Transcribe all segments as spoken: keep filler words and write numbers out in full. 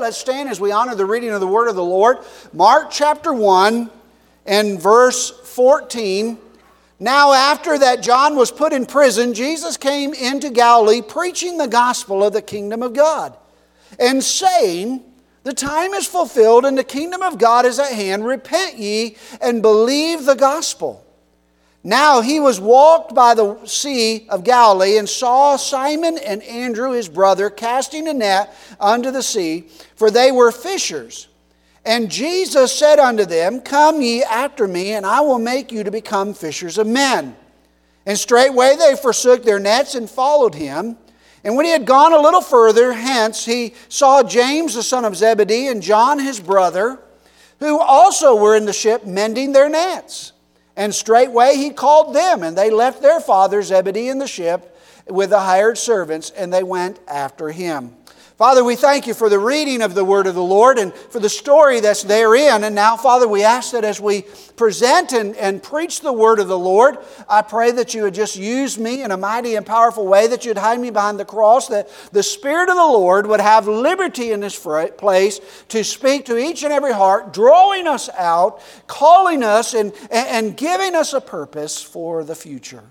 Let's stand as we honor the reading of the word of the Lord. Mark chapter one and verse fourteen. Now after that John was put in prison, Jesus came into Galilee preaching the gospel of the kingdom of God and saying, "The time is fulfilled and the kingdom of God is at hand. Repent ye and believe the gospel." Now he was walked by the sea of Galilee and saw Simon and Andrew his brother casting a net unto the sea, for they were fishers. And Jesus said unto them, "Come ye after me, and I will make you to become fishers of men." And straightway they forsook their nets and followed him. And when he had gone a little further hence, he saw James the son of Zebedee and John his brother, who also were in the ship mending their nets. And straightway he called them, and they left their father Zebedee in the ship with the hired servants, and they went after him. Father, we thank you for the reading of the word of the Lord and for the story that's therein. And now, Father, we ask that as we present and, and preach the word of the Lord, I pray that you would just use me in a mighty and powerful way, that you'd hide me behind the cross, that the Spirit of the Lord would have liberty in this place to speak to each and every heart, drawing us out, calling us, and, and giving us a purpose for the future.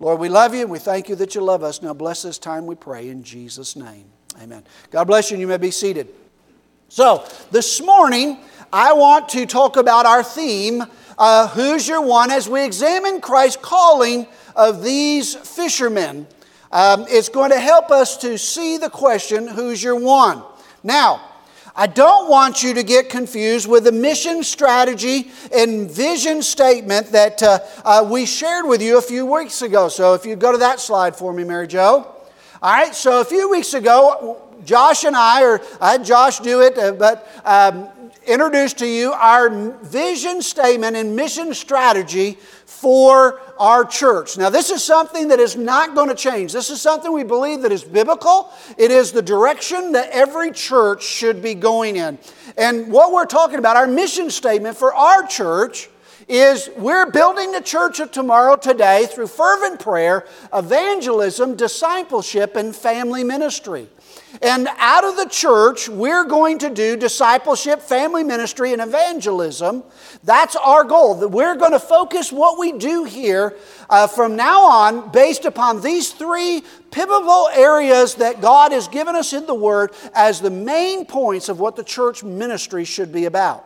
Lord, we love you and we thank you that you love us. Now bless this time, we pray in Jesus' name. Amen. God bless you, and you may be seated. So, this morning, I want to talk about our theme, uh, Who's Your One?, as we examine Christ's calling of these fishermen. Um, it's going to help us to see the question, who's your one? Now, I don't want you to get confused with the mission strategy and vision statement that uh, uh, we shared with you a few weeks ago. So, if you go to that slide for me, Mary Jo. All right, so a few weeks ago, Josh and I, or I had Josh do it, but um, introduced to you our vision statement and mission strategy for our church. Now, this is something that is not going to change. This is something we believe that is biblical. It is the direction that every church should be going in. And what we're talking about, our mission statement for our church, is we're building the church of tomorrow today through fervent prayer, evangelism, discipleship, and family ministry. And out of the church, we're going to do discipleship, family ministry, and evangelism. That's our goal. We're going to focus what we do here uh, from now on based upon these three pivotal areas that God has given us in the Word as the main points of what the church ministry should be about.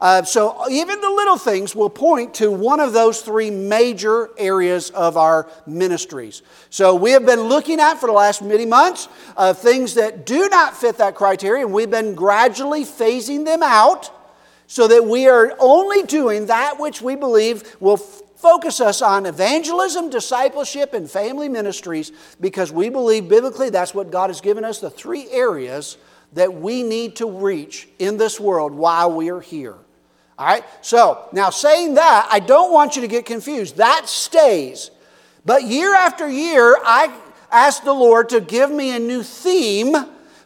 Uh, so even the little things will point to one of those three major areas of our ministries. So we have been looking at for the last many months uh, things that do not fit that criteria, and we've been gradually phasing them out so that we are only doing that which we believe will f- focus us on evangelism, discipleship, and family ministries, because we believe biblically that's what God has given us, the three areas that we need to reach in this world while we are here. All right, so now saying that, I don't want you to get confused. That stays. But year after year, I ask the Lord to give me a new theme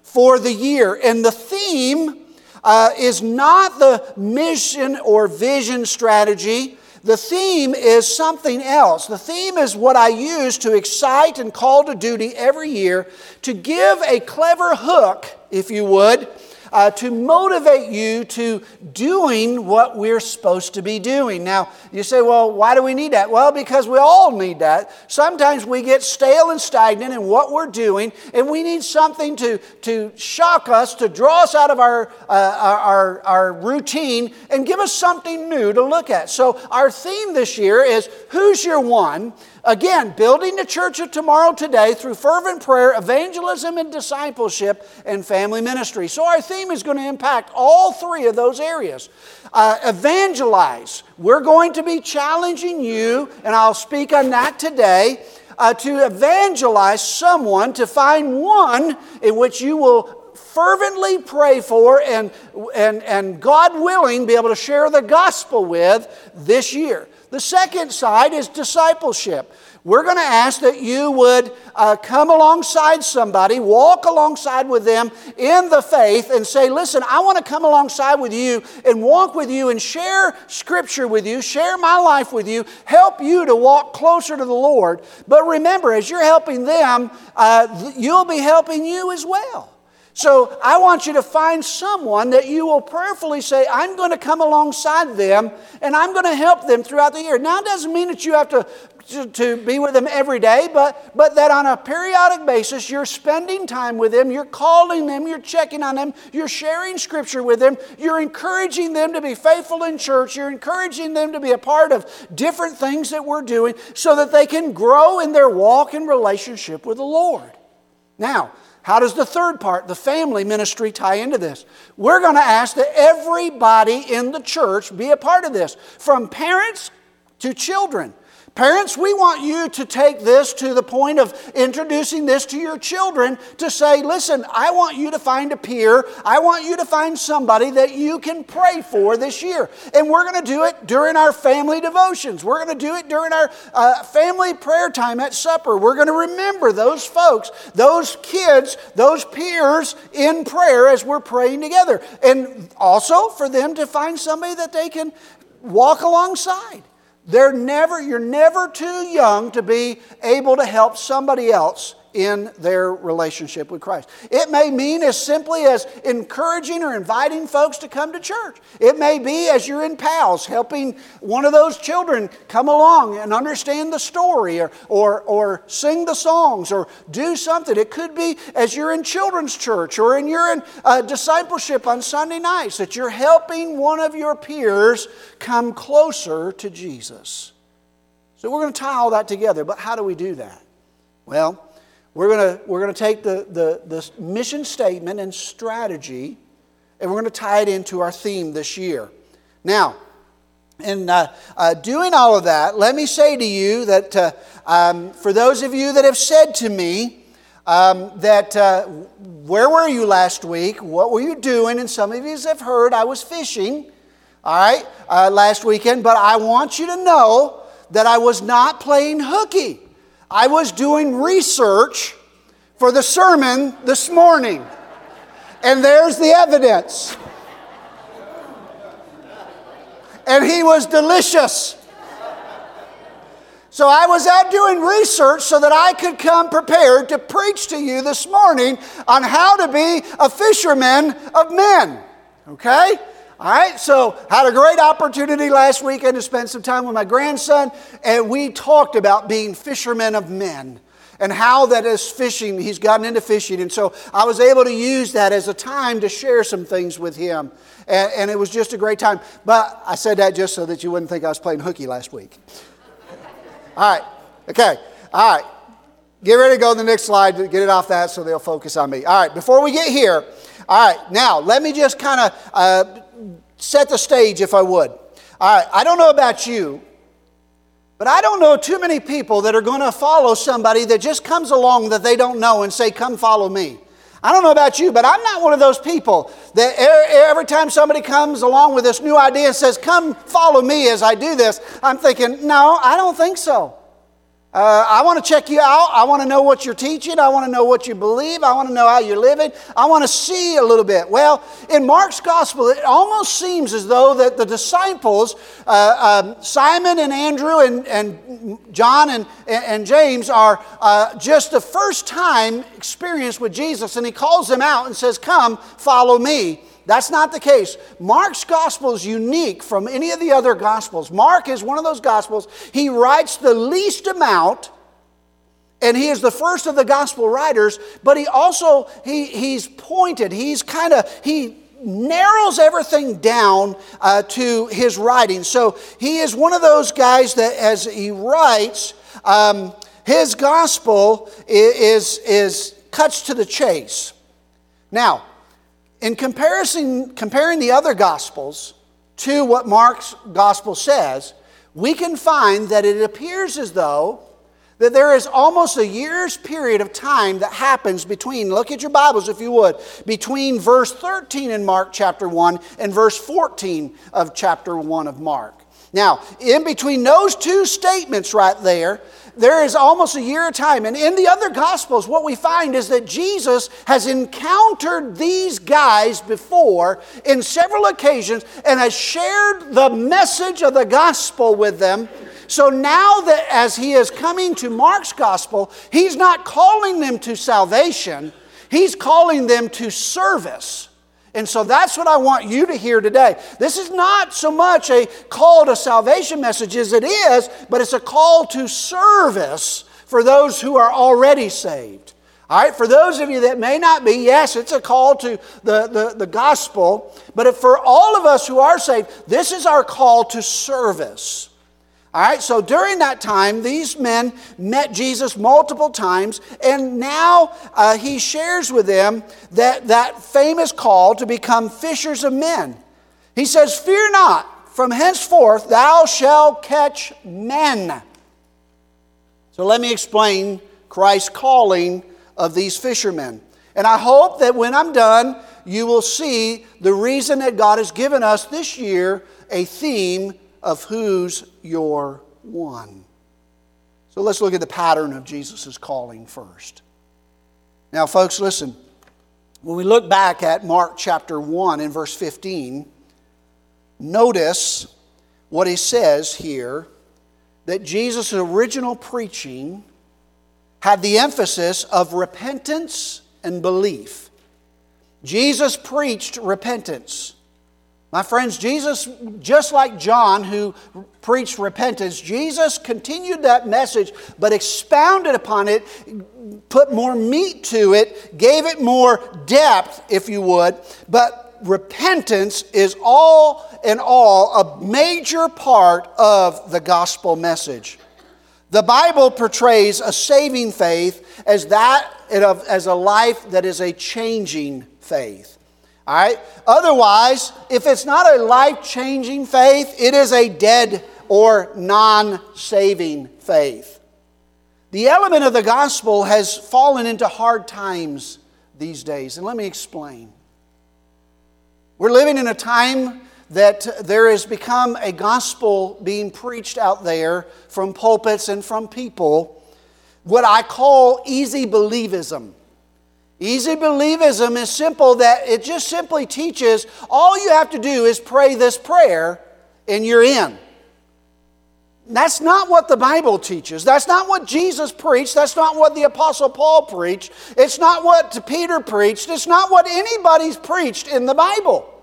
for the year. And the theme uh, is not the mission or vision strategy. The theme is something else. The theme is what I use to excite and call to duty every year to give a clever hook, if you would, Uh, to motivate you to doing what we're supposed to be doing. Now, you say, well, why do we need that? Well, because we all need that. Sometimes we get stale and stagnant in what we're doing, and we need something to, to shock us, to draw us out of our, uh, our, our, our routine, and give us something new to look at. So our theme this year is, who's your one? Again, building the church of tomorrow today through fervent prayer, evangelism, and discipleship, and family ministry. So our theme is going to impact all three of those areas. Uh, evangelize. We're going to be challenging you, and I'll speak on that today, uh, to evangelize someone, to find one in which you will fervently pray for and, and, and God willing be able to share the gospel with this year. The second side is discipleship. We're going to ask that you would uh, come alongside somebody, walk alongside with them in the faith and say, listen, I want to come alongside with you and walk with you and share Scripture with you, share my life with you, help you to walk closer to the Lord. But remember, as you're helping them, uh, you'll be helping you as well. So I want you to find someone that you will prayerfully say, I'm going to come alongside them and I'm going to help them throughout the year. Now, it doesn't mean that you have to, to, to be with them every day, but, but that on a periodic basis, you're spending time with them, you're calling them, you're checking on them, you're sharing Scripture with them, you're encouraging them to be faithful in church, you're encouraging them to be a part of different things that we're doing so that they can grow in their walk and relationship with the Lord. Now, how does the third part, the family ministry, tie into this? We're going to ask that everybody in the church be a part of this, from parents to children. Parents, we want you to take this to the point of introducing this to your children to say, listen, I want you to find a peer. I want you to find somebody that you can pray for this year. And we're going to do it during our family devotions. We're going to do it during our uh, family prayer time at supper. We're going to remember those folks, those kids, those peers in prayer as we're praying together. And also for them to find somebody that they can walk alongside. They're never, you're never too young to be able to help somebody else in their relationship with Christ. It may mean as simply as encouraging or inviting folks to come to church. It may be as you're in PALS, helping one of those children come along and understand the story or, or, or sing the songs or do something. It could be as you're in children's church or in you're in uh, discipleship on Sunday nights that you're helping one of your peers come closer to Jesus. So we're going to tie all that together, but how do we do that? Well, We're going to, we're going to take the, the, the mission statement and strategy, and we're going to tie it into our theme this year. Now, in uh, uh, doing all of that, let me say to you that uh, um, for those of you that have said to me um, that, uh, where were you last week? What were you doing? And some of you have heard I was fishing, all right, uh, last weekend. But I want you to know that I was not playing hooky. I was doing research for the sermon this morning. And there's the evidence. And he was delicious. So I was out doing research so that I could come prepared to preach to you this morning on how to be a fisherman of men. Okay? All right, so had a great opportunity last weekend to spend some time with my grandson, and we talked about being fishermen of men and how that is fishing. He's gotten into fishing, and so I was able to use that as a time to share some things with him, and, and it was just a great time. But I said that just so that you wouldn't think I was playing hooky last week. All right, okay, all right. Get ready to go to the next slide to get it off that so they'll focus on me. All right, before we get here, all right, now let me just kind of uh, set the stage if I would. All right, I don't know about you, but I don't know too many people that are going to follow somebody that just comes along that they don't know and say, come follow me. I don't know about you, but I'm not one of those people that every time somebody comes along with this new idea and says, come follow me as I do this, I'm thinking, no, I don't think so. Uh, I want to check you out. I want to know what you're teaching. I want to know what you believe. I want to know how you're living. I want to see a little bit. Well, in Mark's gospel, it almost seems as though that the disciples, uh, um, Simon and Andrew and, and John and, and James, are uh, just the first time experience with Jesus, and he calls them out and says, come, follow me. That's not the case. Mark's gospel is unique from any of the other gospels. Mark is one of those gospels. He writes the least amount, and he is the first of the gospel writers, but he also, he, he's pointed. He's kind of, he narrows everything down uh, to his writing. So he is one of those guys that as he writes, um, his gospel is, is, is cuts to the chase. Now, in comparison, comparing the other Gospels to what Mark's Gospel says, we can find that it appears as though that there is almost a year's period of time that happens between, look at your Bibles if you would, between verse thirteen in Mark chapter one and verse fourteen of chapter one of Mark. Now, in between those two statements right there, there is almost a year of time. And in the other Gospels, what we find is that Jesus has encountered these guys before in several occasions and has shared the message of the Gospel with them. So now that as he is coming to Mark's Gospel, he's not calling them to salvation. He's calling them to service. And so that's what I want you to hear today. This is not so much a call to salvation message as it is, but it's a call to service for those who are already saved. All right, for those of you that may not be, yes, it's a call to the, the, the gospel. But if for all of us who are saved, this is our call to service. All right, so during that time, these men met Jesus multiple times, and now uh, he shares with them that, that famous call to become fishers of men. He says, "Fear not, from henceforth thou shalt catch men." So let me explain Christ's calling of these fishermen. And I hope that when I'm done, you will see the reason that God has given us this year a theme of who's your one. So let's look at the pattern of Jesus' calling first. Now, folks, listen. When we look back at Mark chapter one and verse fifteen, notice what he says here, that Jesus' original preaching had the emphasis of repentance and belief. Jesus preached repentance. My friends, Jesus, just like John who preached repentance, Jesus continued that message but expounded upon it, put more meat to it, gave it more depth, if you would. But repentance is all in all a major part of the gospel message. The Bible portrays a saving faith as that as a life that is a changing faith. All right? Otherwise, if it's not a life-changing faith, it is a dead or non-saving faith. The element of the gospel has fallen into hard times these days, and let me explain. We're living in a time that there has become a gospel being preached out there from pulpits and from people, what I call easy believism. Easy believism is simple, that it just simply teaches all you have to do is pray this prayer and you're in. That's not what the Bible teaches. That's not what Jesus preached. That's not what the Apostle Paul preached. It's not what Peter preached. It's not what anybody's preached in the Bible.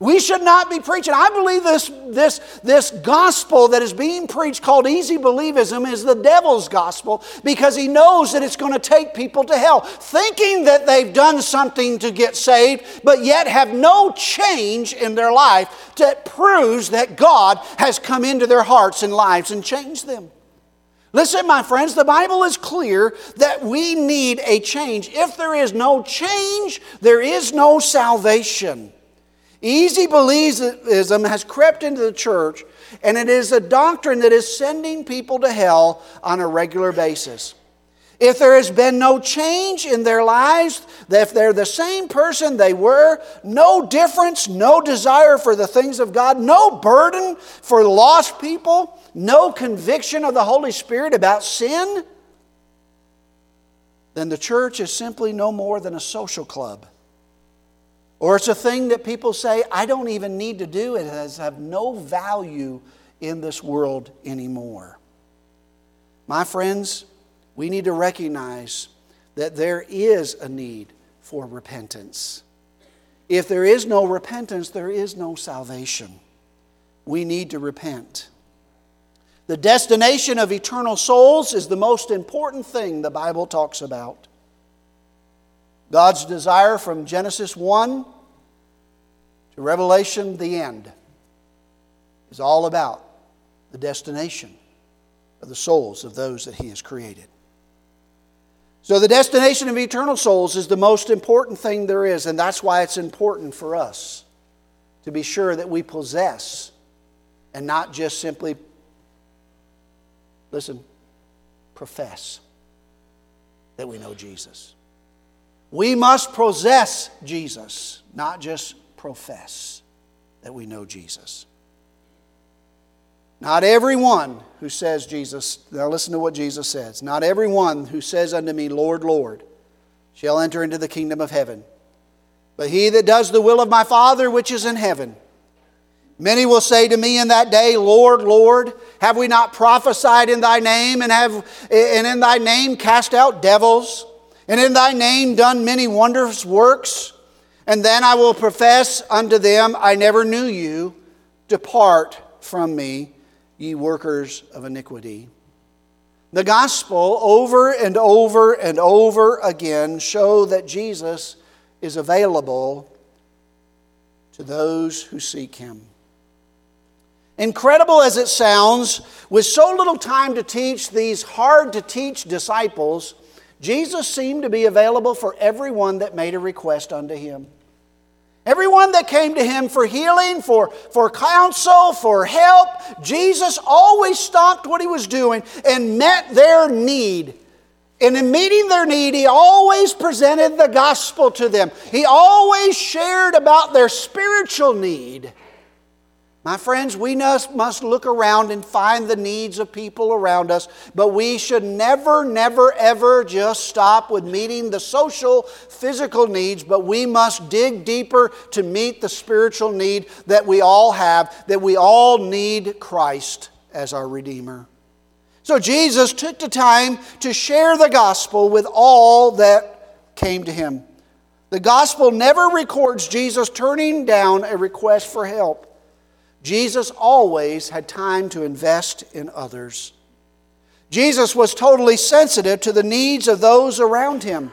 We should not be preaching. I believe this, this, this gospel that is being preached called easy believism is the devil's gospel, because he knows that it's going to take people to hell, thinking that they've done something to get saved, but yet have no change in their life that proves that God has come into their hearts and lives and changed them. Listen, my friends, the Bible is clear that we need a change. If there is no change, there is no salvation. Easy believism has crept into the church, and it is a doctrine that is sending people to hell on a regular basis. If there has been no change in their lives, if they're the same person they were, no difference, no desire for the things of God, no burden for lost people, no conviction of the Holy Spirit about sin, then the church is simply no more than a social club. Or it's a thing that people say, I don't even need to do. It has have no value in this world anymore. My friends, we need to recognize that there is a need for repentance. If there is no repentance, there is no salvation. We need to repent. The destination of eternal souls is the most important thing the Bible talks about. God's desire from Genesis one to Revelation, the end, is all about the destination of the souls of those that He has created. So the destination of eternal souls is the most important thing there is, and that's why it's important for us to be sure that we possess and not just simply, listen, profess that we know Jesus. We must possess Jesus, not just profess that we know Jesus. Not everyone who says Jesus, now listen to what Jesus says, not everyone who says unto me, Lord, Lord, shall enter into the kingdom of heaven, but he that does the will of my Father which is in heaven. Many will say to me in that day, Lord, Lord, have we not prophesied in thy name, and have and in thy name cast out devils? and in thy name done many wondrous works? And then I will profess unto them, I never knew you. Depart from me, ye workers of iniquity. The gospel over and over and over again show that Jesus is available to those who seek him. Incredible as it sounds, with so little time to teach these hard-to-teach disciples, Jesus seemed to be available for everyone that made a request unto him. Everyone that came to him for healing, for, for counsel, for help, Jesus always stopped what he was doing and met their need. And in meeting their need, he always presented the gospel to them. He always shared about their spiritual need. My friends, we must look around and find the needs of people around us, but we should never, never, ever just stop with meeting the social, physical needs, but we must dig deeper to meet the spiritual need that we all have, that we all need Christ as our Redeemer. So Jesus took the time to share the gospel with all that came to him. The gospel never records Jesus turning down a request for help. Jesus always had time to invest in others. Jesus was totally sensitive to the needs of those around him.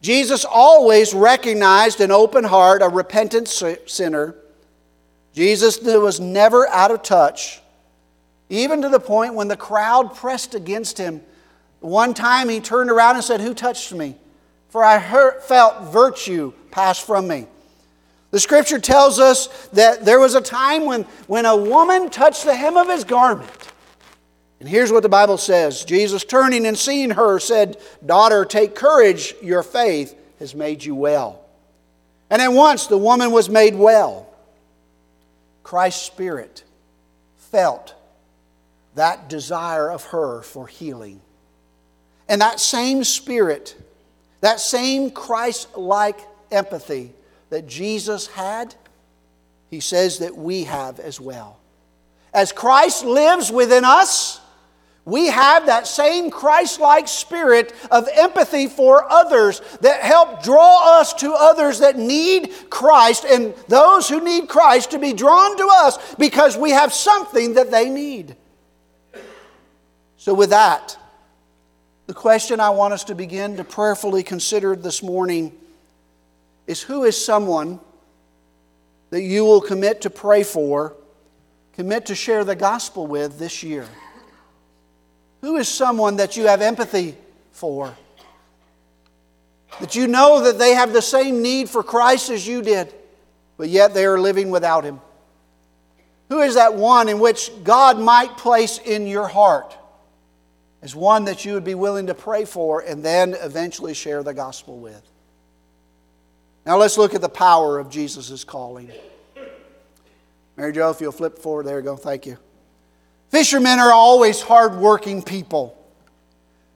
Jesus always recognized an open heart, a repentant sinner. Jesus was never out of touch, even to the point when the crowd pressed against him. One time he turned around and said, "Who touched me? For I heard, felt virtue pass from me." The Scripture tells us that there was a time when, when a woman touched the hem of his garment. And here's what the Bible says. Jesus, turning and seeing her, said, "Daughter, take courage, your faith has made you well." And at once the woman was made well. Christ's Spirit felt that desire of her for healing. And that same Spirit, that same Christ-like empathy that Jesus had, he says that we have as well. As Christ lives within us, we have that same Christ-like spirit of empathy for others that help draw us to others that need Christ and those who need Christ to be drawn to us because we have something that they need. So with that, the question I want us to begin to prayerfully consider this morning is, who is someone that you will commit to pray for, commit to share the gospel with this year? Who is someone that you have empathy for, that you know that they have the same need for Christ as you did, but yet they are living without him? Who is that one in which God might place in your heart as one that you would be willing to pray for and then eventually share the gospel with? Now let's look at the power of Jesus' calling. Mary Jo, if you'll flip forward. There you go. Thank you. Fishermen are always hardworking people.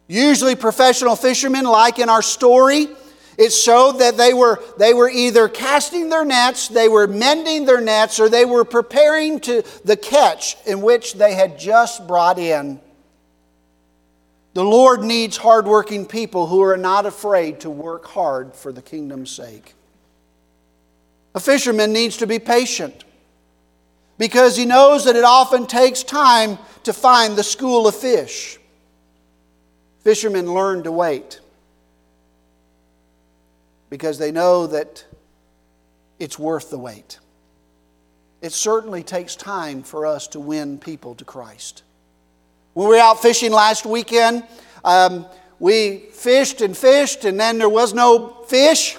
Usually professional fishermen, like in our story, it showed that they were, they were either casting their nets, they were mending their nets, or they were preparing to the catch in which they had just brought in. The Lord needs hardworking people who are not afraid to work hard for the kingdom's sake. A fisherman needs to be patient because he knows that it often takes time to find the school of fish. Fishermen learn to wait because they know that it's worth the wait. It certainly takes time for us to win people to Christ. When we were out fishing last weekend, um, we fished and fished, and then there was no fish.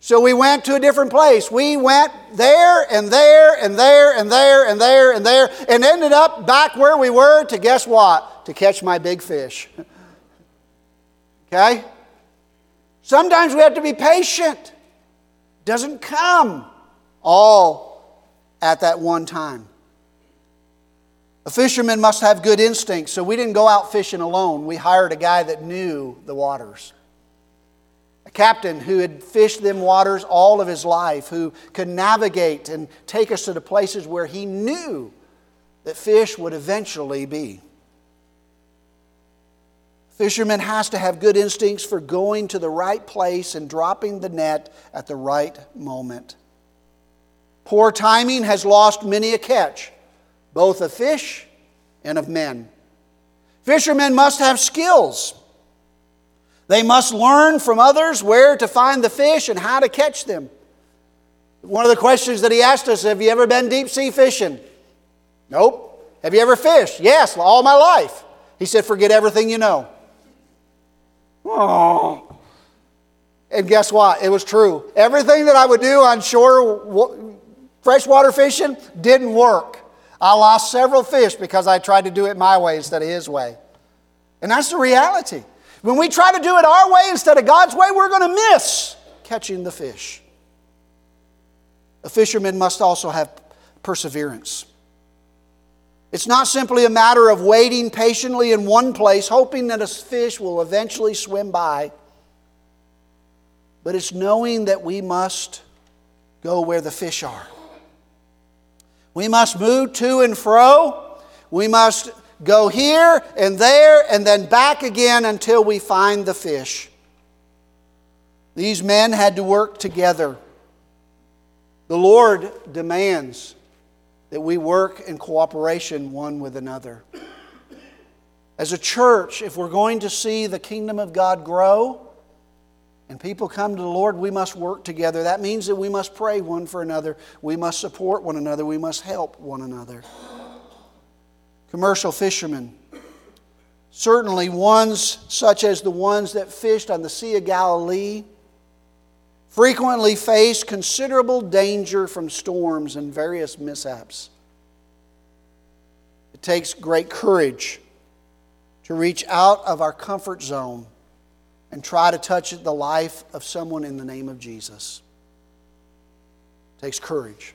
So we went to a different place. We went there and there and there and there and there and there and ended up back where we were to, guess what? To catch my big fish. Okay? Sometimes we have to be patient. It doesn't come all at that one time. A fisherman must have good instincts, so we didn't go out fishing alone. We hired a guy that knew the waters. A captain who had fished them waters all of his life, who could navigate and take us to the places where he knew that fish would eventually be. A fisherman has to have good instincts for going to the right place and dropping the net at the right moment. Poor timing has lost many a catch, both of fish and of men. Fishermen must have skills. They must learn from others where to find the fish and how to catch them. One of the questions that he asked us, have you ever been deep sea fishing? Nope. Have you ever fished? Yes, all my life. He said, forget everything you know. Oh. And guess what? It was true. Everything that I would do on shore, freshwater fishing, didn't work. I lost several fish because I tried to do it my way instead of His way. And that's the reality. When we try to do it our way instead of God's way, we're going to miss catching the fish. A fisherman must also have perseverance. It's not simply a matter of waiting patiently in one place, hoping that a fish will eventually swim by. But it's knowing that we must go where the fish are. We must move to and fro. We must go here and there and then back again until we find the fish. These men had to work together. The Lord demands that we work in cooperation one with another. As a church, if we're going to see the kingdom of God grow and people come to the Lord, we must work together. That means that we must pray one for another. We must support one another. We must help one another. Commercial fishermen. Certainly ones such as the ones that fished on the Sea of Galilee frequently face considerable danger from storms and various mishaps. It takes great courage to reach out of our comfort zone and try to touch the life of someone in the name of Jesus. It takes courage.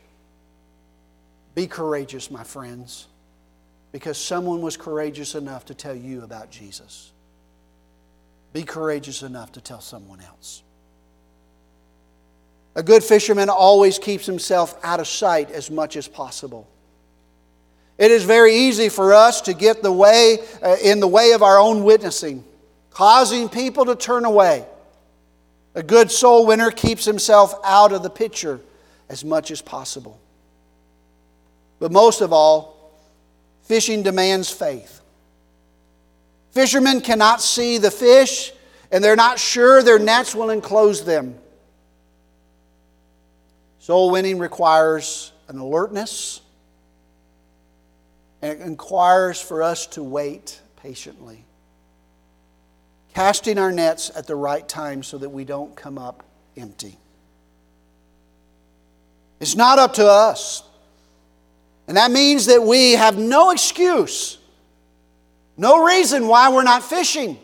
Be courageous, my friends, because someone was courageous enough to tell you about Jesus. Be courageous enough to tell someone else. A good fisherman always keeps himself out of sight as much as possible. It is very easy for us to get the way uh, in the way of our own witnessing, causing people to turn away. A good soul winner keeps himself out of the picture as much as possible. But most of all, fishing demands faith. Fishermen cannot see the fish, and they're not sure their nets will enclose them. Soul winning requires an alertness, and it requires for us to wait patiently, casting our nets at the right time so that we don't come up empty. It's not up to us. And that means that we have no excuse, no reason why we're not fishing,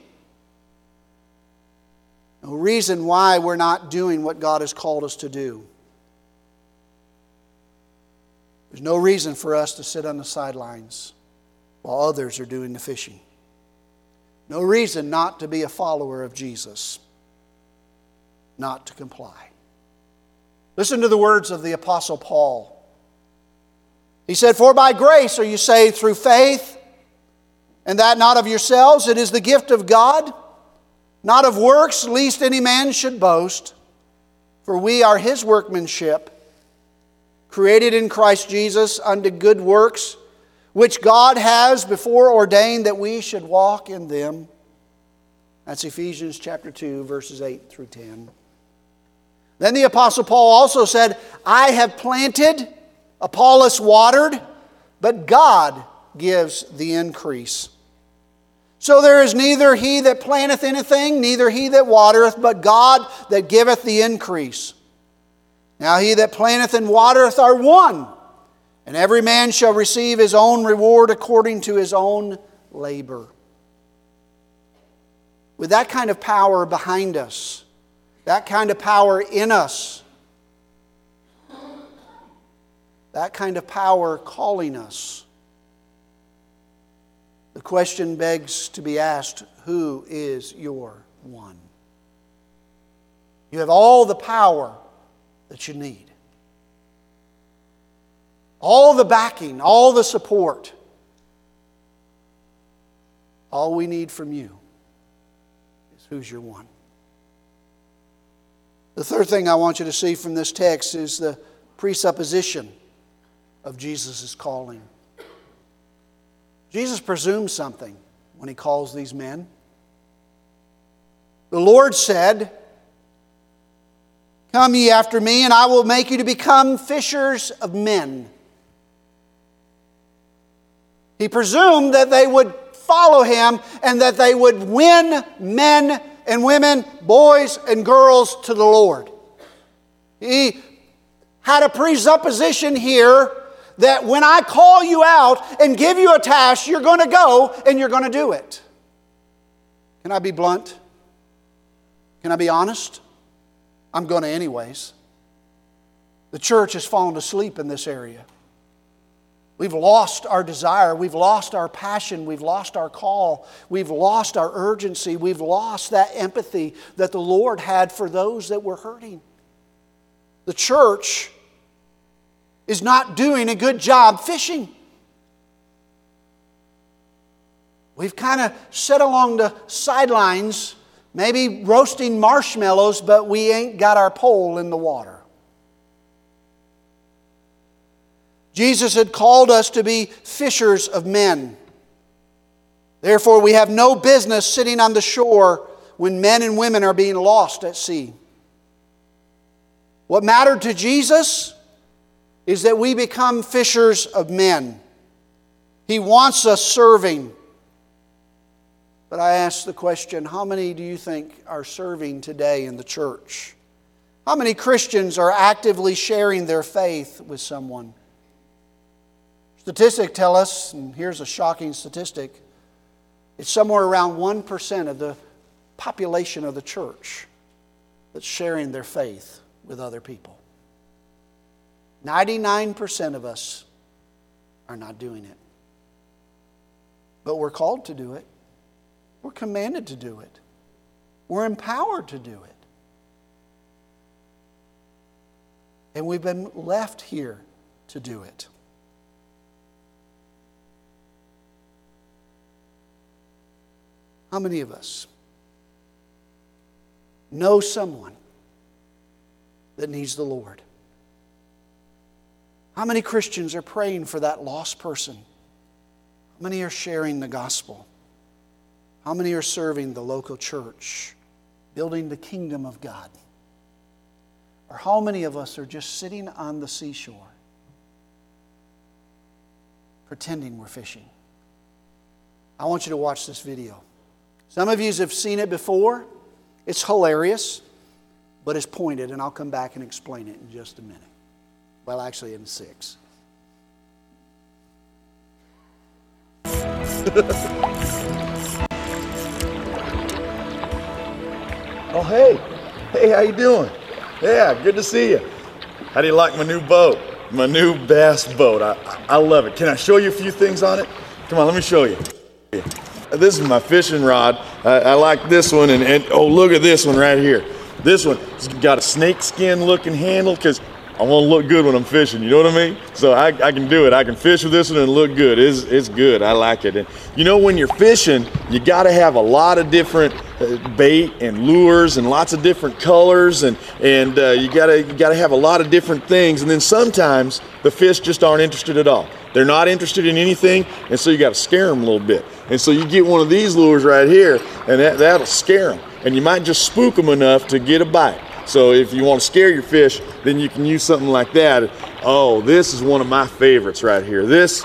no reason why we're not doing what God has called us to do. There's no reason for us to sit on the sidelines while others are doing the fishing. No reason not to be a follower of Jesus, not to comply. Listen to the words of the Apostle Paul. He said, "For by grace are you saved through faith, and that not of yourselves. It is the gift of God, not of works, lest any man should boast. For we are His workmanship, created in Christ Jesus unto good works, which God has before ordained that we should walk in them." That's Ephesians chapter two, verses eight through ten. Then the Apostle Paul also said, "I have planted, Apollos watered, but God gives the increase. So there is neither he that planteth anything, neither he that watereth, but God that giveth the increase. Now he that planteth and watereth are one, and every man shall receive his own reward according to his own labor." With that kind of power behind us, that kind of power in us, that kind of power calling us, the question begs to be asked, who is your one? You have all the power that you need. All the backing, all the support. All we need from you who's your one. The third thing I want you to see from this text is the presupposition of Jesus' calling. Jesus presumes something when he calls these men. The Lord said, "Come ye after me, and I will make you to become fishers of men." He presumed that they would follow him and that they would win men and women, boys and girls to the Lord. He had a presupposition here that when I call you out and give you a task, you're going to go and you're going to do it. Can I be blunt? Can I be honest? I'm going to anyways. The church has fallen asleep in this area. We've lost our desire. We've lost our passion. We've lost our call. We've lost our urgency. We've lost that empathy that the Lord had for those that were hurting. The church is not doing a good job fishing. We've kind of sat along the sidelines, maybe roasting marshmallows, but we ain't got our pole in the water. Jesus had called us to be fishers of men. Therefore, we have no business sitting on the shore when men and women are being lost at sea. What mattered to Jesus is that we become fishers of men. He wants us serving. But I ask the question, how many do you think are serving today in the church? How many Christians are actively sharing their faith with someone? Statistics tell us, and here's a shocking statistic, it's somewhere around one percent of the population of the church that's sharing their faith with other people. ninety-nine percent of us are not doing it. But we're called to do it. We're commanded to do it. We're empowered to do it. And we've been left here to do it. How many of us know someone that needs the Lord? How many Christians are praying for that lost person? How many are sharing the gospel? How many are serving the local church, building the kingdom of God? Or how many of us are just sitting on the seashore, pretending we're fishing? I want you to watch this video. Some of you have seen it before. It's hilarious, but it's pointed, and I'll come back and explain it in just a minute. Well, actually, in six. Oh, hey. Hey, how you doing? Yeah, good to see you. How do you like my new boat? My new bass boat. I, I love it. Can I show you a few things on it? Come on, let me show you. This is my fishing rod. I, I like this one, and, and oh, look at this one right here. This one's got a snakeskin looking handle because I want to look good when I'm fishing. You know what I mean? So I, I can do it. I can fish with this one and look good. It's, it's good. I like it. And you know, when you're fishing, you got to have a lot of different bait and lures and lots of different colors, and and uh, you got to you got to have a lot of different things. And then sometimes the fish just aren't interested at all. They're not interested in anything, and so you got to scare them a little bit. And so you get one of these lures right here, and that, that'll scare them. And you might just spook them enough to get a bite. So if you want to scare your fish, then you can use something like that. Oh, this is one of my favorites right here. This,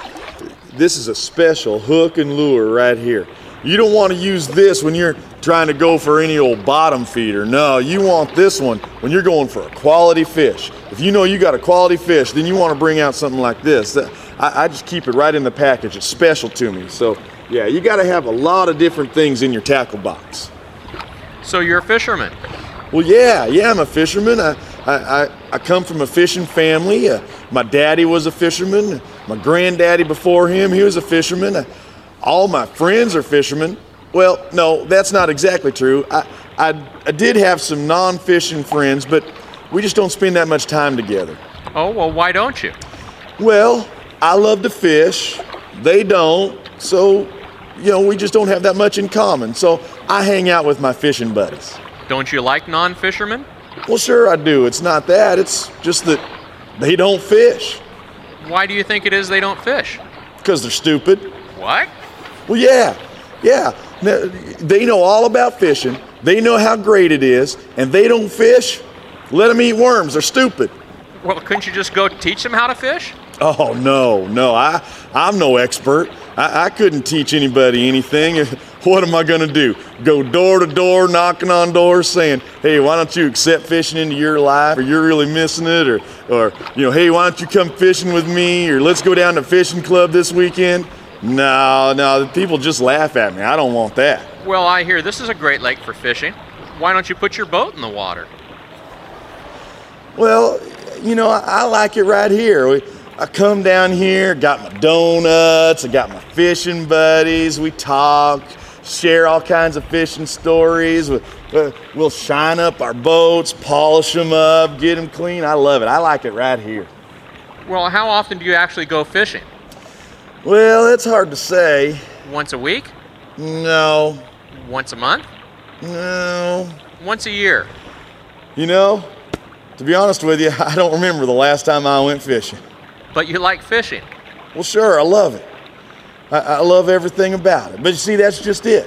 this is a special hook and lure right here. You don't want to use this when you're trying to go for any old bottom feeder. No, you want this one when you're going for a quality fish. If you know you got a quality fish, then you want to bring out something like this. I, I just keep it right in the package. It's special to me. So yeah, you got to have a lot of different things in your tackle box. So you're a fisherman? Well, yeah, yeah, I'm a fisherman. I, I, I come from a fishing family. Uh, my daddy was a fisherman. My granddaddy before him, he was a fisherman. Uh, all my friends are fishermen. Well, no, that's not exactly true. I, I, I did have some non-fishing friends, but we just don't spend that much time together. Oh, well, why don't you? Well, I love to fish. They don't. So you know, we just don't have that much in common. So I hang out with my fishing buddies. Don't you like non-fishermen? Well, sure I do. It's not that. It's just that they don't fish. Why do you think it is they don't fish? Because they're stupid. What? Well, yeah, yeah. Now, they know all about fishing. They know how great it is, and they don't fish. Let them eat worms. They're stupid. Well, couldn't you just go teach them how to fish? Oh, no, no. I, I'm no expert. I, I couldn't teach anybody anything. What am I going to do? Go door to door, knocking on doors, saying, hey, why don't you accept fishing into your life, or you're really missing it, or, or you know, hey, why don't you come fishing with me, or let's go down to fishing club this weekend? No, no, people just laugh at me. I don't want that. Well, I hear this is a great lake for fishing. Why don't you put your boat in the water? Well, you know, I, I like it right here. We, I come down here, got my donuts, I got my fishing buddies, we talk, share all kinds of fishing stories, we, uh, we'll shine up our boats, polish them up, get them clean. I love it. I like it right here. Well, how often do you actually go fishing? Well, it's hard to say. Once a week? No. Once a month? No. Once a year? You know, to be honest with you, I don't remember the last time I went fishing. But you like fishing? Well, sure, I love it. I, I love everything about it. But you see, that's just it.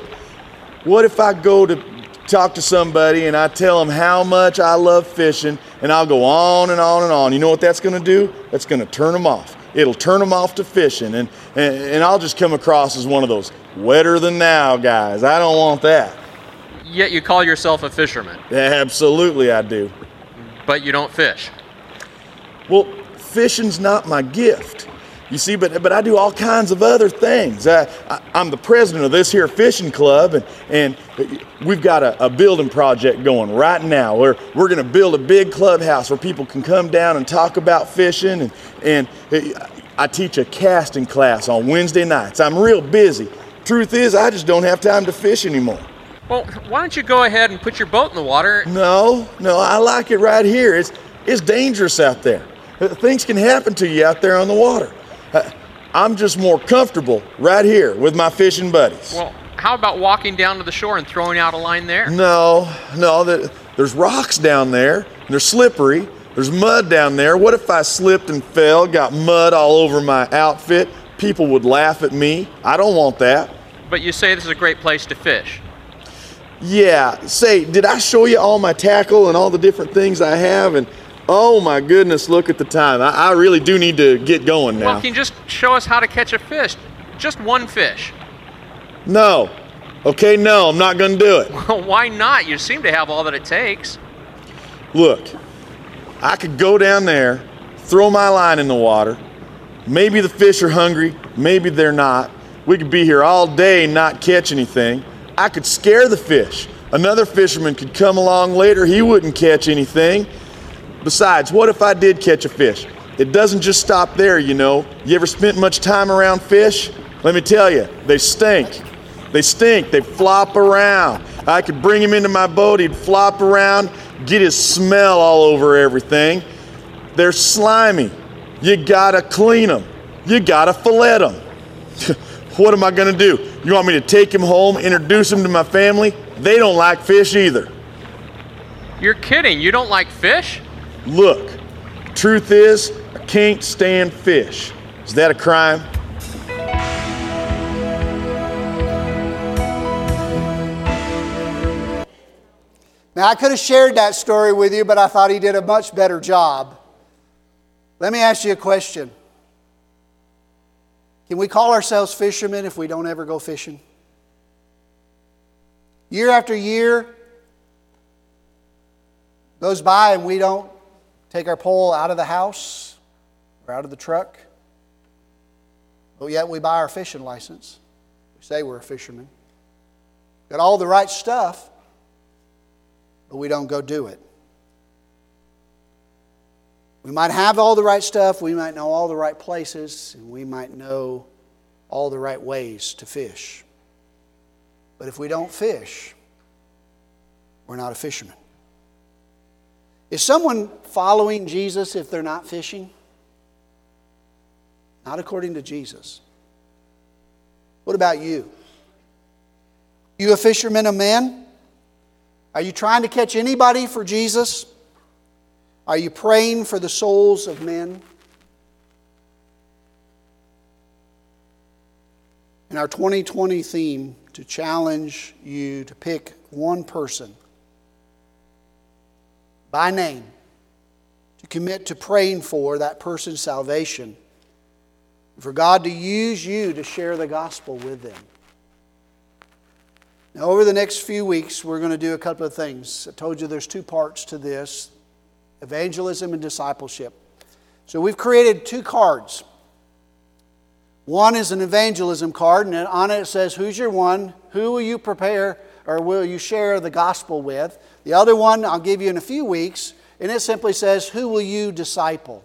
What if I go to talk to somebody and I tell them how much I love fishing, and I'll go on and on and on? You know what that's going to do? That's going to turn them off. It'll turn them off to fishing, and, and, and I'll just come across as one of those wetter than thou guys. I don't want that. Yet you call yourself a fisherman. Absolutely I do. But you don't fish. Well, fishing's not my gift. You see, but but I do all kinds of other things. I, I, I'm the president of this here fishing club, and, and we've got a, a building project going right now where we're going to build a big clubhouse where people can come down and talk about fishing. And, and I teach a casting class on Wednesday nights. I'm real busy. Truth is, I just don't have time to fish anymore. Well, why don't you go ahead and put your boat in the water? No, no, I like it right here. It's, it's dangerous out there. Things can happen to you out there on the water. I'm just more comfortable right here with my fishing buddies. Well, how about walking down to the shore and throwing out a line there? No, no, that, there's rocks down there, and they're slippery. There's mud down there. What if I slipped and fell, got mud all over my outfit? People would laugh at me. I don't want that. But you say this is a great place to fish. Yeah, say, did I show you all my tackle and all the different things I have? And oh my goodness, look at the time. I, I really do need to get going now. Well, can you just show us how to catch a fish? Just one fish. No. Okay, no, I'm not going to do it. Well, why not? You seem to have all that it takes. Look, I could go down there, throw my line in the water. Maybe the fish are hungry, maybe they're not. We could be here all day and not catch anything. I could scare the fish. Another fisherman could come along later, he wouldn't catch anything. Besides, what if I did catch a fish? It doesn't just stop there, you know. You ever spent much time around fish? Let me tell you, they stink. They stink, they flop around. I could bring him into my boat, he'd flop around, get his smell all over everything. They're slimy. You gotta clean them. You gotta fillet them. What am I gonna do? You want me to take him home, introduce him to my family? They don't like fish either. You're kidding, you don't like fish? Look, truth is, I can't stand fish. Is that a crime? Now, I could have shared that story with you, but I thought he did a much better job. Let me ask you a question. Can we call ourselves fishermen if we don't ever go fishing? Year after year goes by and we don't take our pole out of the house or out of the truck. But yet we buy our fishing license. We say we're a fisherman. Got all the right stuff, but we don't go do it. We might have all the right stuff, we might know all the right places, and we might know all the right ways to fish. But if we don't fish, we're not a fisherman. Is someone following Jesus if they're not fishing? Not according to Jesus. What about you? You a fisherman of men? Are you trying to catch anybody for Jesus? Are you praying for the souls of men? In our twenty twenty theme, to challenge you to pick one person by name to commit to praying for that person's salvation, for God to use you to share the gospel with them. Now, over the next few weeks, we're going to do a couple of things. I told you there's two parts to this, evangelism and discipleship. So we've created two cards. One is an evangelism card, and on it it says, who's your one? Who will you prepare or will you share the gospel with? The other one I'll give you in a few weeks, and it simply says, who will you disciple?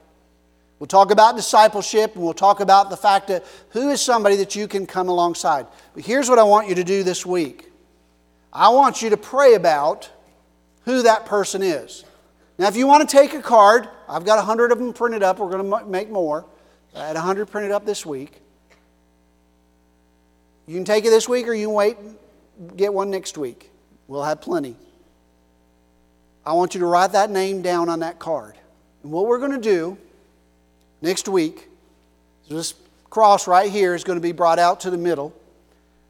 We'll talk about discipleship, and we'll talk about the fact that who is somebody that you can come alongside. But here's what I want you to do this week. I want you to pray about who that person is. Now, if you want to take a card, I've got one hundred of them printed up. We're going to make more. I had one hundred printed up this week. You can take it this week or you can wait and get one next week. We'll have plenty. I want you to write that name down on that card. And what we're going to do next week, this cross right here is going to be brought out to the middle.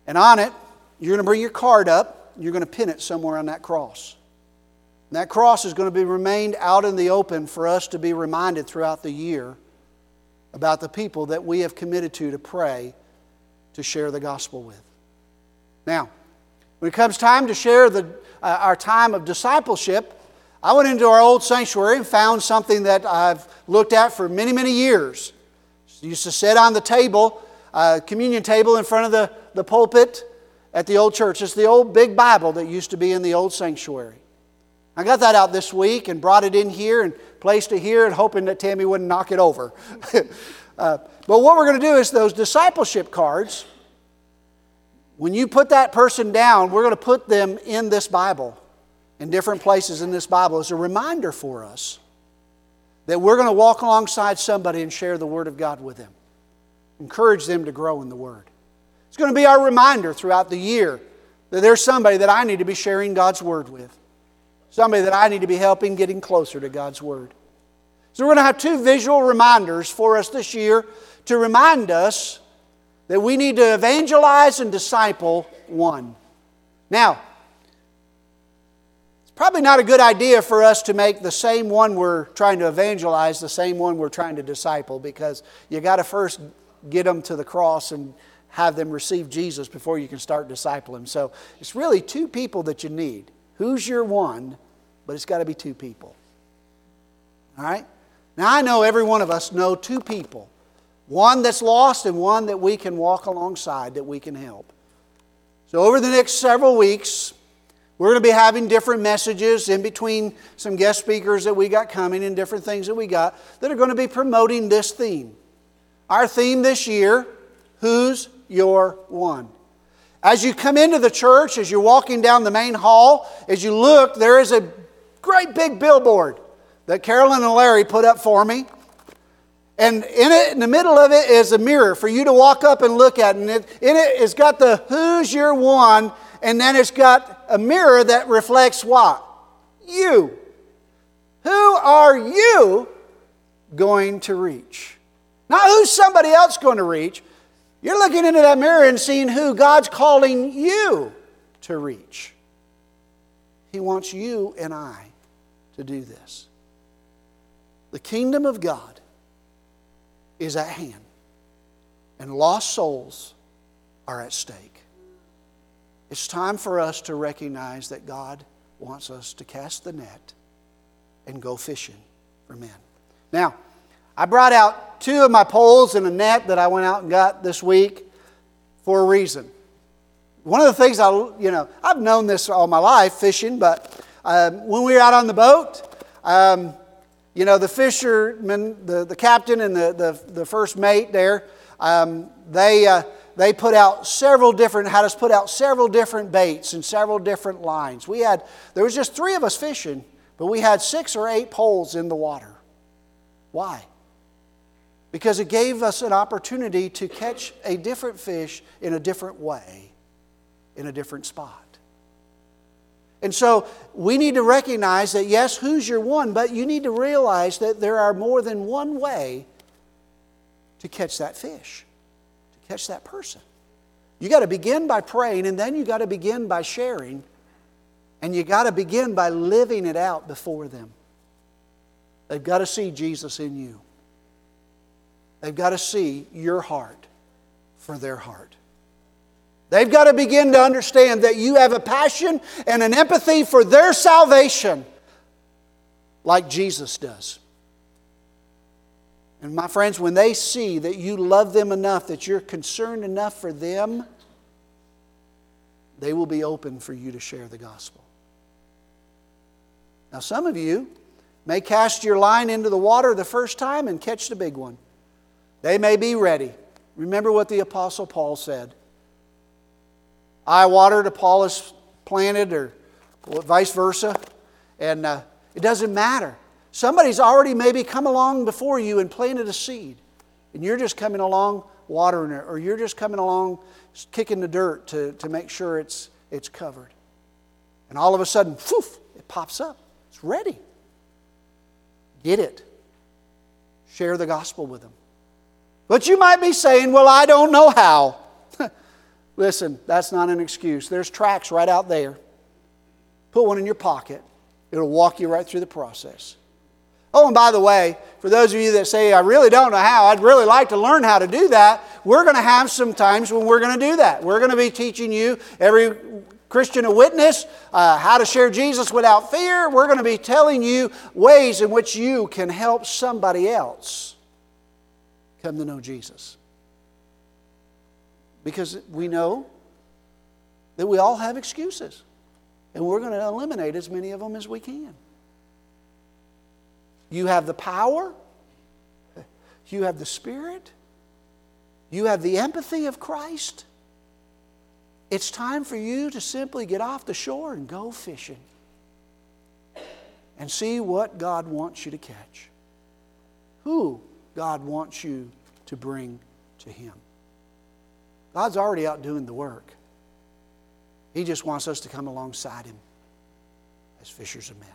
And on it, you're going to bring your card up. You're going to pin it somewhere on that cross. And that cross is going to be remained out in the open for us to be reminded throughout the year about the people that we have committed to to pray to share the gospel with. Now, when it comes time to share the, uh, our time of discipleship, I went into our old sanctuary and found something that I've looked at for many, many years. I used to sit on the table, uh, communion table in front of the, the pulpit at the old church. It's the old big Bible that used to be in the old sanctuary. I got that out this week and brought it in here and placed it here and hoping that Tammy wouldn't knock it over. Uh, but what we're going to do is those discipleship cards, when you put that person down, we're going to put them in this Bible, in different places in this Bible, as a reminder for us that we're going to walk alongside somebody and share the Word of God with them. Encourage them to grow in the Word. It's going to be our reminder throughout the year that there's somebody that I need to be sharing God's Word with. Somebody that I need to be helping getting closer to God's Word. So we're going to have two visual reminders for us this year to remind us that we need to evangelize and disciple one. Now, it's probably not a good idea for us to make the same one we're trying to evangelize the same one we're trying to disciple, because you got to first get them to the cross and have them receive Jesus before you can start discipling. So it's really two people that you need. Who's your one? But it's got to be two people. All right? Now, I know every one of us know two people. One that's lost and one that we can walk alongside, that we can help. So over the next several weeks, we're going to be having different messages in between some guest speakers that we got coming and different things that we got that are going to be promoting this theme. Our theme this year, Who's Your One? As you come into the church, as you're walking down the main hall, as you look, there is a great big billboard that Carolyn and Larry put up for me. And in it, in the middle of it is a mirror for you to walk up and look at. And it, in it, it's got the Who's Your One, and then it's got a mirror that reflects what? You. Who are you going to reach? Not who's somebody else going to reach. You're looking into that mirror and seeing who God's calling you to reach. He wants you and I to do this. The kingdom of God is at hand, and lost souls are at stake. It's time for us to recognize that God wants us to cast the net and go fishing for men. Now, I brought out two of my poles and a net that I went out and got this week for a reason. One of the things I, you know, I've known this all my life, fishing, but um, when we were out on the boat, um, You know, the fisherman, the, the captain and the, the, the first mate there, um, they uh, they put out several different, had us put out several different baits and several different lines. We had, there was just three of us fishing, but we had six or eight poles in the water. Why? Because it gave us an opportunity to catch a different fish in a different way in a different spot. And so we need to recognize that, yes, who's your one, but you need to realize that there are more than one way to catch that fish, to catch that person. You got to begin by praying, and then you got to begin by sharing, and you got to begin by living it out before them. They've got to see Jesus in you. They've got to see your heart for their heart. They've got to begin to understand that you have a passion and an empathy for their salvation like Jesus does. And my friends, when they see that you love them enough, that you're concerned enough for them, they will be open for you to share the gospel. Now, some of you may cast your line into the water the first time and catch the big one. They may be ready. Remember what the Apostle Paul said. I watered, Apollos planted, or vice versa. And uh, it doesn't matter. Somebody's already maybe come along before you and planted a seed. And you're just coming along watering it. Or you're just coming along kicking the dirt to, to make sure it's, it's covered. And all of a sudden, poof, it pops up. It's ready. Get it. Share the gospel with them. But you might be saying, well, I don't know how. Listen, that's not an excuse. There's tracks right out there. Put one in your pocket. It'll walk you right through the process. Oh, and by the way, for those of you that say, I really don't know how, I'd really like to learn how to do that, we're going to have some times when we're going to do that. We're going to be teaching you, every Christian a witness, uh, how to share Jesus without fear. We're going to be telling you ways in which you can help somebody else come to know Jesus. Because we know that we all have excuses. And we're going to eliminate as many of them as we can. You have the power. You have the Spirit. You have the empathy of Christ. It's time for you to simply get off the shore and go fishing. And see what God wants you to catch. Who God wants you to bring to Him. God's already out doing the work. He just wants us to come alongside Him as fishers of men.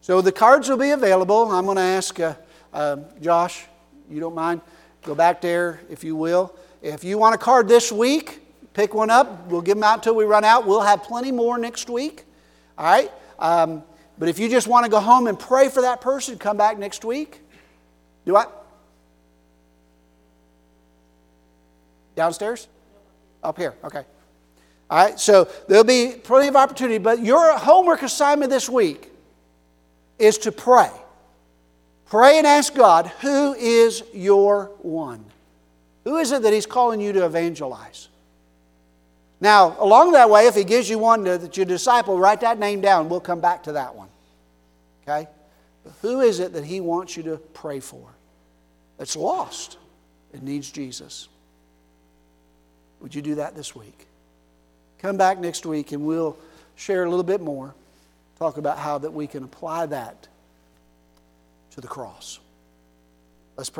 So the cards will be available. I'm going to ask uh, um, Josh, you don't mind, go back there if you will. If you want a card this week, pick one up. We'll give them out until we run out. We'll have plenty more next week. All right? Um, but if you just want to go home and pray for that person, come back next week. Do I? Downstairs? Up here, okay. All right, so there'll be plenty of opportunity, but your homework assignment this week is to pray. Pray and ask God, who is your one? Who is it that He's calling you to evangelize? Now, along that way, if He gives you one to, that you disciple, write that name down. We'll come back to that one, okay? But who is it that He wants you to pray for? That's lost and needs Jesus. Would you do that this week? Come back next week and we'll share a little bit more. Talk about how that we can apply that to the cross.